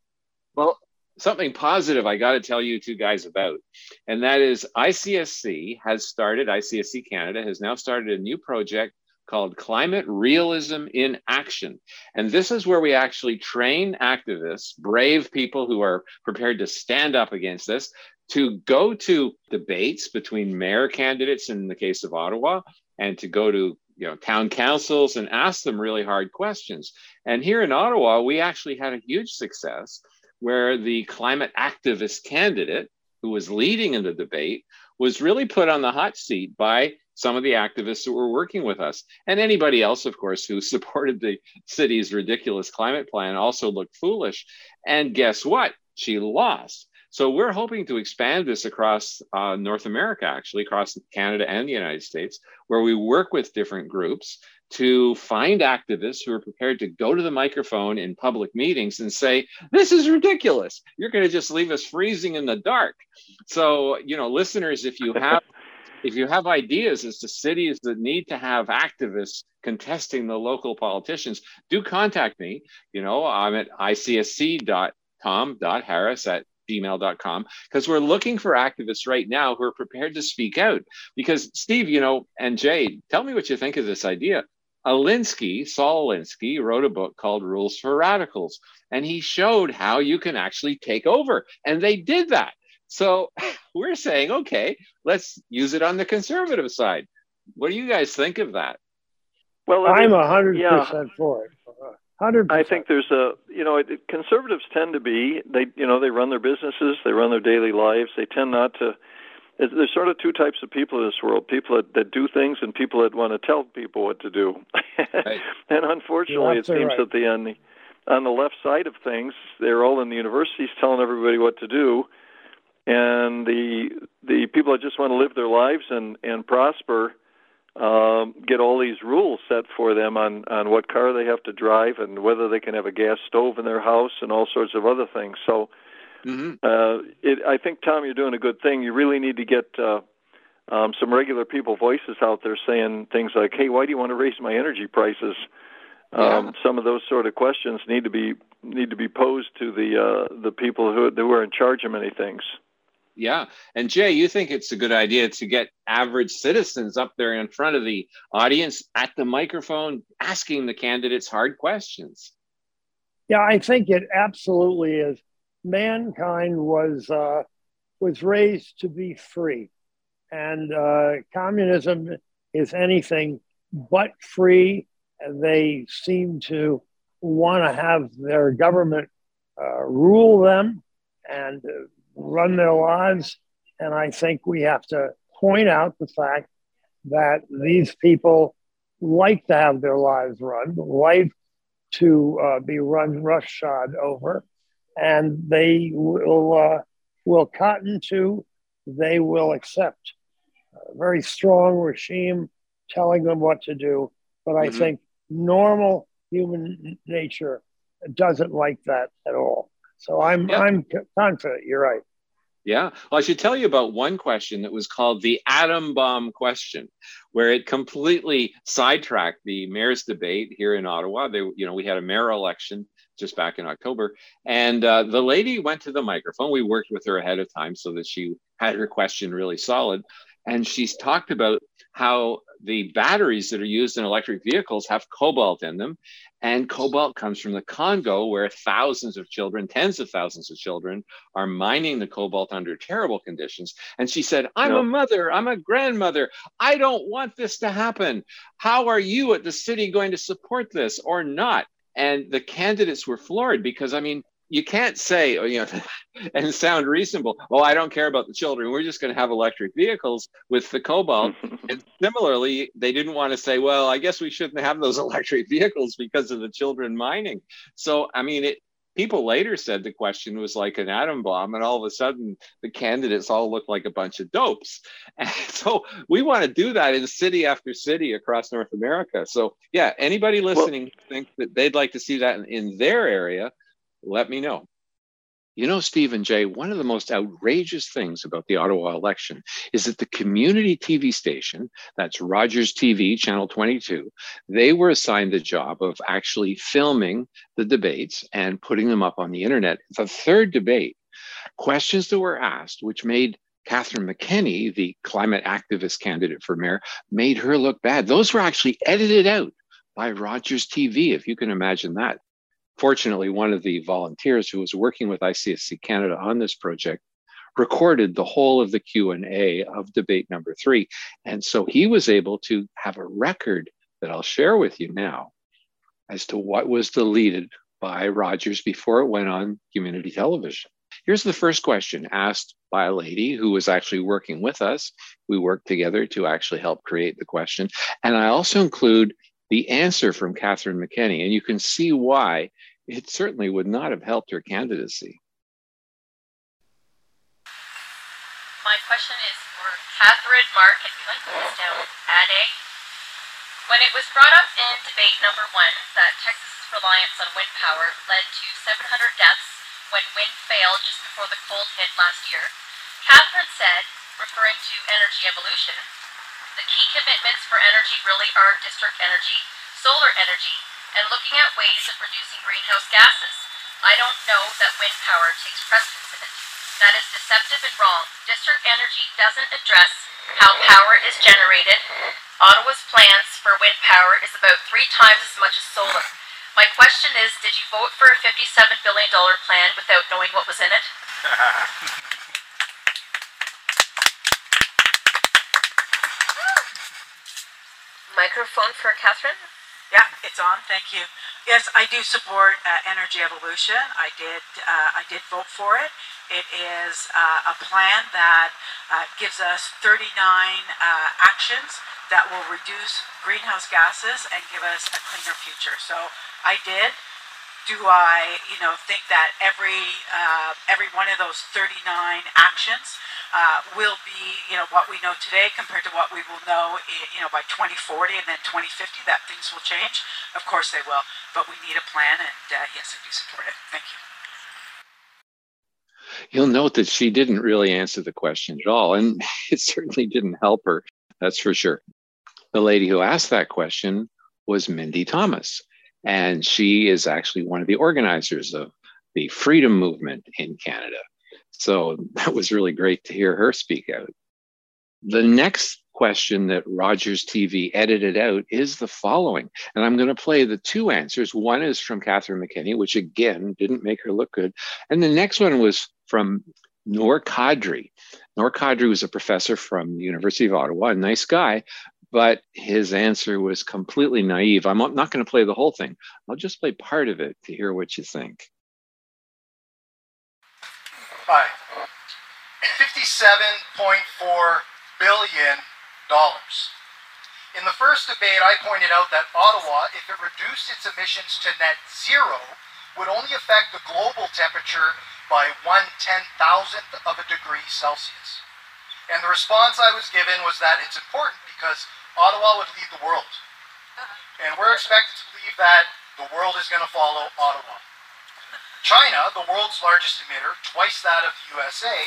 Well, something positive I got to tell you two guys about, and that is I C S C has started, I C S C Canada has now started a new project called Climate Realism in Action. And this is where we actually train activists, brave people who are prepared to stand up against this, to go to debates between mayor candidates in the case of Ottawa, and to go to, you know, town councils and ask them really hard questions. And here in Ottawa, we actually had a huge success where the climate activist candidate who was leading in the debate was really put on the hot seat by some of the activists who were working with us. And anybody else, of course, who supported the city's ridiculous climate plan also looked foolish. And guess what? She lost. So we're hoping to expand this across uh, North America, actually, across Canada and the United States, where we work with different groups to find activists who are prepared to go to the microphone in public meetings and say, this is ridiculous. You're going to just leave us freezing in the dark. So, you know, listeners, if you have If you have ideas as to cities that need to have activists contesting the local politicians, do contact me. You know, I'm at I C S C dot tom dot harris at gmail dot com, because we're looking for activists right now who are prepared to speak out. Because Steve, you know, and Jay, tell me what you think of this idea. Alinsky, Saul Alinsky, wrote a book called Rules for Radicals, and he showed how you can actually take over. And they did that. So we're saying, okay, let's use it on the conservative side. What do you guys think of that? Well, I mean, I'm one hundred percent yeah, for it. one hundred percent. I think there's a, you know, it, conservatives tend to be, they, you know, they run their businesses, they run their daily lives. They tend not to, there's sort of two types of people in this world, people that, that do things and people that want to tell people what to do. Right. And unfortunately, it seems right. that the, on, the, on the left side of things, they're all in the universities telling everybody what to do. And the the people that just want to live their lives and, and prosper um, get all these rules set for them on, on what car they have to drive and whether they can have a gas stove in their house and all sorts of other things. So mm-hmm. uh, it, I think, Tom, you're doing a good thing. You really need to get uh, um, some regular people voices out there saying things like, hey, why do you want to raise my energy prices? Yeah. Um, some of those sort of questions need to be need to be posed to the uh, the people who, who are in charge of many things. Yeah. And Jay, you think it's a good idea to get average citizens up there in front of the audience at the microphone, asking the candidates hard questions. Yeah, I think it absolutely is. Mankind was uh, was raised to be free. And uh, communism is anything but free. They seem to want to have their government uh, rule them and uh, run their lives. And I think we have to point out the fact that these people like to have their lives run, like to uh, be run roughshod over, and they will, uh, will cotton to, they will accept a very strong regime telling them what to do. But I mm-hmm. think normal human nature doesn't like that at all. So I'm yeah. I'm confident you're right. Yeah. Well, I should tell you about one question that was called the atom bomb question, where it completely sidetracked the mayor's debate here in Ottawa. They, you know, we had a mayor election just back in October, and uh, the lady went to the microphone. We worked with her ahead of time so that she had her question really solid, and she's talked about how the batteries that are used in electric vehicles have cobalt in them. And cobalt comes from the Congo, where thousands of children, tens of thousands of children are mining the cobalt under terrible conditions. And she said, I'm no. a mother, I'm a grandmother. I don't want this to happen. How are you at the city going to support this or not? And the candidates were floored because, I mean, you can't say, you know, and sound reasonable, oh, I don't care about the children. We're just going to have electric vehicles with the cobalt. And similarly, they didn't want to say, well, I guess we shouldn't have those electric vehicles because of the children mining. So, I mean, it, people later said the question was like an atom bomb. And all of a sudden, the candidates all looked like a bunch of dopes. And so we want to do that in city after city across North America. So, yeah, anybody listening well, thinks that they'd like to see that in, in their area, let me know. You know, Steve and Jay, one of the most outrageous things about the Ottawa election is that the community T V station, that's Rogers T V, Channel twenty-two, they were assigned the job of actually filming the debates and putting them up on the internet. The third debate, questions that were asked, which made Catherine McKenney, the climate activist candidate for mayor, made her look bad. Those were actually edited out by Rogers T V, if you can imagine that. Fortunately, one of the volunteers who was working with I C S C Canada on this project recorded the whole of the Q and A of debate number three. And so he was able to have a record that I'll share with you now as to what was deleted by Rogers before it went on community television. Here's the first question asked by a lady who was actually working with us. We worked together to actually help create the question. And I also include the answer from Catherine McKenney, and you can see why it certainly would not have helped her candidacy. My question is for Catherine Mark, if you like to put this down, Ade. When it was brought up in debate number one that Texas' reliance on wind power led to seven hundred deaths when wind failed just before the cold hit last year, Catherine said, referring to energy evolution, the key commitments for energy really are district energy, solar energy, and looking at ways of reducing greenhouse gases. I don't know that wind power takes precedence in it. That is deceptive and wrong. District energy doesn't address how power is generated. Ottawa's plans for wind power is about three times as much as solar. My question is, did you vote for a fifty-seven billion dollars plan without knowing what was in it? Microphone for Catherine? Yeah, it's on. Thank you. Yes, I do support uh, energy evolution. I did. Uh, I did vote for it. It is uh, a plan that uh, gives us thirty-nine uh, actions that will reduce greenhouse gases and give us a cleaner future. So I did. Do I, you know, think that every uh, every one of those thirty-nine actions Uh, will be, you know, what we know today compared to what we will know, you know, by twenty forty and then twenty fifty, that things will change? Of course they will, but we need a plan, and uh, yes, I do support it. Thank you. You'll note that she didn't really answer the question at all, and it certainly didn't help her, that's for sure. The lady who asked that question was Mindy Thomas, and she is actually one of the organizers of the freedom movement in Canada. So that was really great to hear her speak out. The next question that Rogers T V edited out is the following, and I'm going to play the two answers. One is from Catherine McKenney, which again, didn't make her look good. And the next one was from Noor Kadri. Noor Kadri was a professor from the University of Ottawa, a nice guy, but his answer was completely naive. I'm not going to play the whole thing. I'll just play part of it to hear what you think. fifty-seven point four billion dollars. In the first debate, I pointed out that Ottawa, if it reduced its emissions to net zero, would only affect the global temperature by one ten-thousandth of a degree Celsius. And the response I was given was that it's important because Ottawa would lead the world. And we're expected to believe that the world is going to follow Ottawa. China, the world's largest emitter, twice that of the U S A,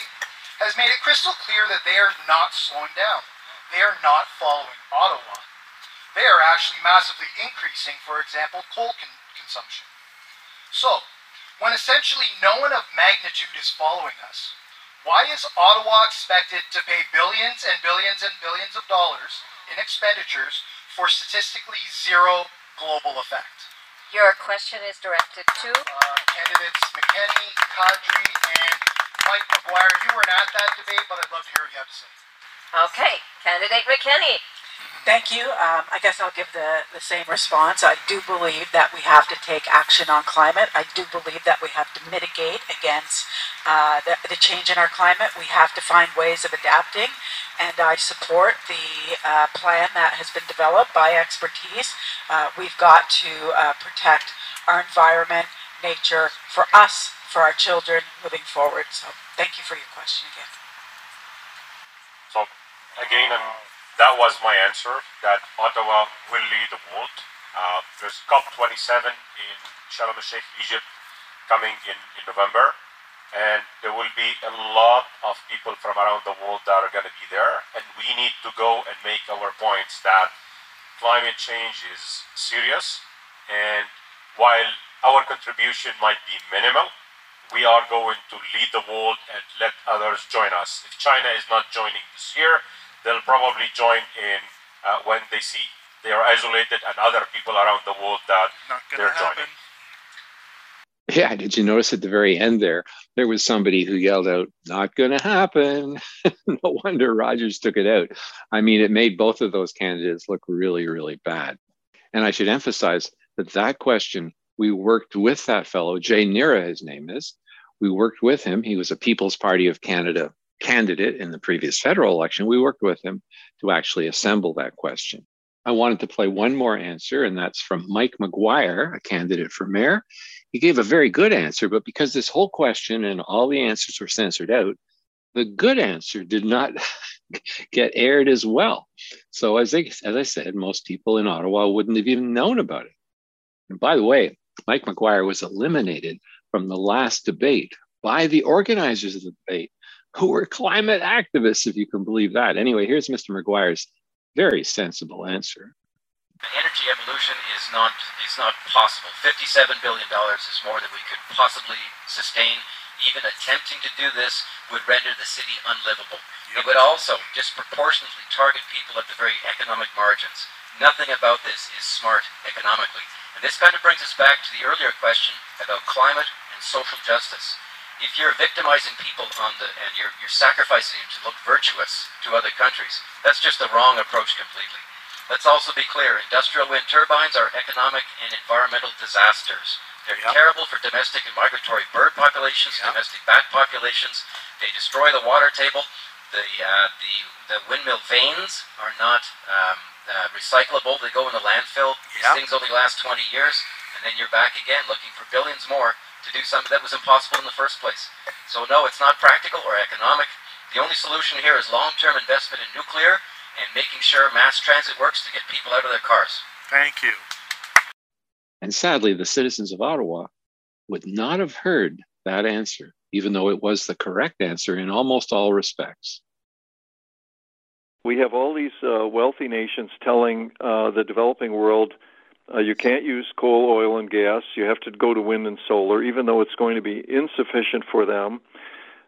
has made it crystal clear that they are not slowing down. They are not following Ottawa. They are actually massively increasing, for example, coal con- consumption. So, when essentially no one of magnitude is following us, why is Ottawa expected to pay billions and billions and billions of dollars in expenditures for statistically zero global effect. Your question is directed to? Uh, candidates McKenney, Kadri, and Mike McGuire. You were not at that debate, but I'd love to hear what you have to say. Okay, candidate McKenney. Thank you. Um, I guess I'll give the, the same response. I do believe that we have to take action on climate. I do believe that we have to mitigate against uh, the, the change in our climate. We have to find ways of adapting. And I support the uh, plan that has been developed by expertise. Uh, we've got to uh, protect our environment, nature, for us, for our children, moving forward. So thank you for your question again. So again, I'm that was my answer, that Ottawa will lead the world. Uh, there's COP twenty-seven in Sharm el-Sheikh, Egypt, coming in, in November. And there will be a lot of people from around the world that are going to be there. And we need to go and make our points that climate change is serious. And while our contribution might be minimal, we are going to lead the world and let others join us. If China is not joining this year, they'll probably join in uh, when they see they are isolated and other people around the world that they're joining. Yeah, did you notice at the very end there, there was somebody who yelled out, "Not gonna happen." No wonder Rogers took it out. I mean, it made both of those candidates look really, really bad. And I should emphasize that that question, we worked with that fellow, Jay Lehr, his name is. We worked with him. He was a People's Party of Canada candidate in the previous federal election. We worked with him to actually assemble that question. I wanted to play one more answer, and that's from Mike McGuire, a candidate for mayor. He gave a very good answer, but because this whole question and all the answers were censored out, the good answer did not get aired as well. So as I, as I said, most people in Ottawa wouldn't have even known about it. And by the way, Mike McGuire was eliminated from the last debate by the organizers of the debate, who were climate activists, if you can believe that. Anyway, here's Mister McGuire's very sensible answer. Energy evolution is not, is not possible. fifty-seven billion dollars is more than we could possibly sustain. Even attempting to do this would render the city unlivable. Yep. It would also disproportionately target people at the very economic margins. Nothing about this is smart economically. And this kind of brings us back to the earlier question about climate and social justice. If you're victimizing people on the, and you're, you're sacrificing them to look virtuous to other countries, that's just the wrong approach completely. Let's also be clear, industrial wind turbines are economic and environmental disasters. They're yep. terrible for domestic and migratory bird populations, yep. domestic bat populations. They destroy the water table. The, uh, the, the windmill vanes are not um, uh, recyclable. They go in the landfill. Yep. These things only last twenty years, and then you're back again looking for billions more to do something that was impossible in the first place. So no, it's not practical or economic. The only solution here is long-term investment in nuclear and making sure mass transit works to get people out of their cars. Thank you. And sadly, the citizens of Ottawa would not have heard that answer, even though it was the correct answer in almost all respects. We have all these uh, wealthy nations telling uh, the developing world, Uh, you can't use coal, oil, and gas. You have to go to wind and solar, even though it's going to be insufficient for them.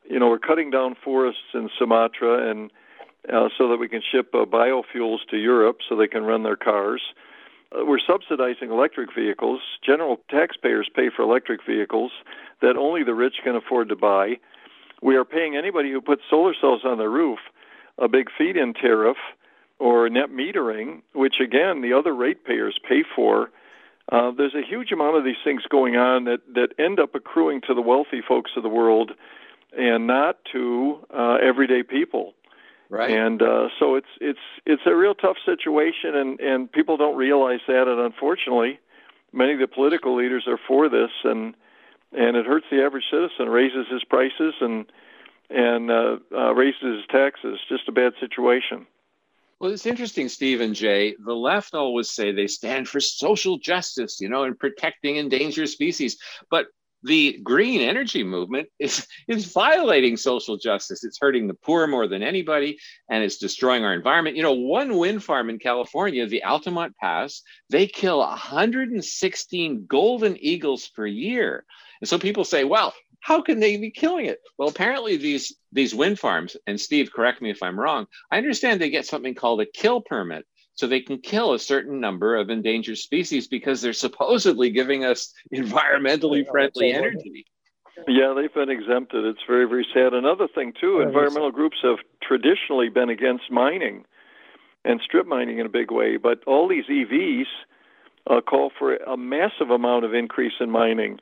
You know, we're cutting down forests in Sumatra and uh, so that we can ship uh, biofuels to Europe so they can run their cars. Uh, we're subsidizing electric vehicles. General taxpayers pay for electric vehicles that only the rich can afford to buy. We are paying anybody who puts solar cells on their roof a big feed-in tariff, or net metering, which again, the other ratepayers pay for. Uh, there's a huge amount of these things going on that, that end up accruing to the wealthy folks of the world and not to uh, everyday people. Right. And uh, so it's it's it's a real tough situation, and, and people don't realize that. And unfortunately, many of the political leaders are for this, and and it hurts the average citizen, raises his prices and, and uh, uh, raises his taxes. Just a bad situation. Well, it's interesting, Steve and Jay. The left always say they stand for social justice, you know, and protecting endangered species. But the green energy movement is, is violating social justice. It's hurting the poor more than anybody, and it's destroying our environment. You know, one wind farm in California, the Altamont Pass, they kill one hundred sixteen golden eagles per year. And so people say, well, How can they be killing it? Well, apparently these these wind farms, and Steve, correct me if I'm wrong, I understand they get something called a kill permit. So they can kill a certain number of endangered species because they're supposedly giving us environmentally friendly energy. Yeah, they've been exempted. It's very, very sad. Another thing, too, environmental groups have traditionally been against mining and strip mining in a big way. But all these E Vs uh, call for a massive amount of increase in mining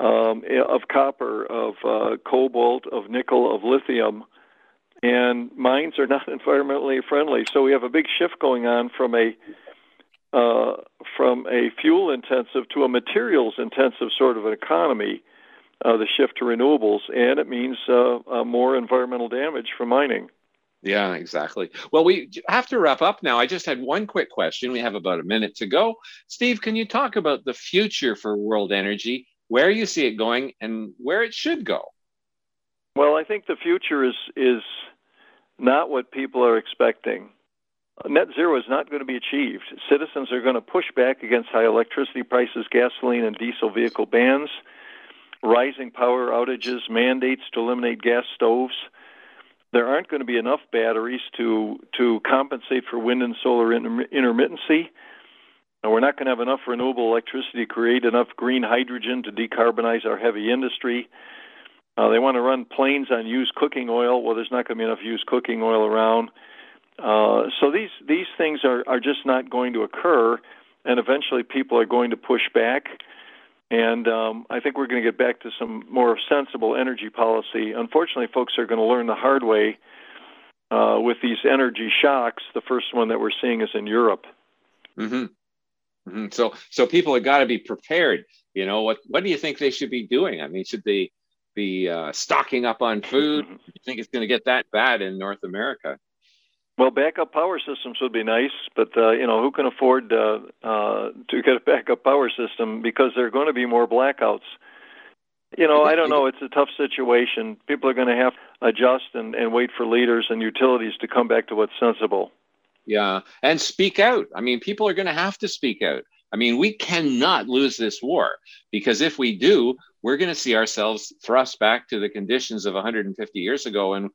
um, of copper, of uh, cobalt, of nickel, of lithium. And mines are not environmentally friendly, so we have a big shift going on from a uh, from a fuel-intensive to a materials-intensive sort of an economy. Uh, the shift to renewables, and it means uh, uh, more environmental damage from mining. Yeah, exactly. Well, we have to wrap up now. I just had one quick question. We have about a minute to go. Steve, can you talk about the future for world energy, where you see it going, and where it should go? Well, I think the future is is not what people are expecting. Net zero is not going to be achieved. Citizens are going to push back against high electricity prices, gasoline and diesel vehicle bans, rising power outages, mandates to eliminate gas stoves. There aren't going to be enough batteries to to compensate for wind and solar inter- intermittency. And we're not going to have enough renewable electricity to create enough green hydrogen to decarbonize our heavy industry. Uh, they want to run planes on used cooking oil. Well, there's not going to be enough used cooking oil around. Uh, so these, these things are, are just not going to occur, and eventually people are going to push back. And um, I think we're going to get back to some more sensible energy policy. Unfortunately, folks are going to learn the hard way uh, with these energy shocks. The first one that we're seeing is in Europe. Mm-hmm. Mm-hmm. So so people have got to be prepared. You know, what, what do you think they should be doing? I mean, should they... be uh, stocking up on food? Do you think it's going to get that bad in North America? Well, backup power systems would be nice, but uh, you know, who can afford uh, uh, to get a backup power system, because there are going to be more blackouts. You know, I don't know. It's a tough situation. People are going to have to adjust and, and wait for leaders and utilities to come back to what's sensible. Yeah, and speak out. I mean, people are going to have to speak out. I mean, we cannot lose this war, because if we do, we're going to see ourselves thrust back to the conditions of one hundred fifty years ago. And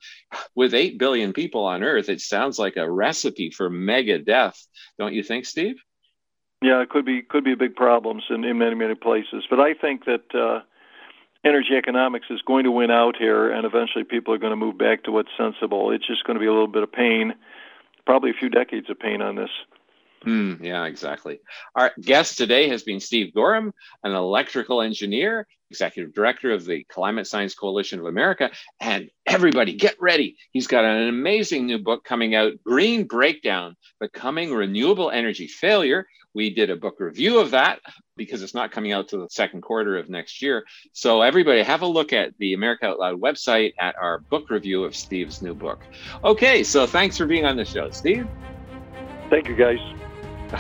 with eight billion people on Earth, it sounds like a recipe for mega death. Don't you think, Steve? Yeah, it could be could be big problems in, in many, many places. But I think that uh, energy economics is going to win out here, and eventually people are going to move back to what's sensible. It's just going to be a little bit of pain, probably a few decades of pain on this. Mm, yeah, exactly. Our guest today has been Steve Goreham, an electrical engineer, executive director of the Climate Science Coalition of America. And everybody, get ready. He's got an amazing new book coming out, Green Breakdown: The Coming Renewable Energy Failure. We did a book review of that because it's not coming out till the second quarter of next year. So everybody have a look at the America Out Loud website at our book review of Steve's new book. Okay, so thanks for being on the show, Steve. Thank you, guys.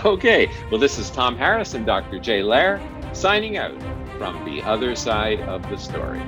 Okay, well, this is Tom Harris and Doctor Jay Lehr signing out from The Other Side of the Story.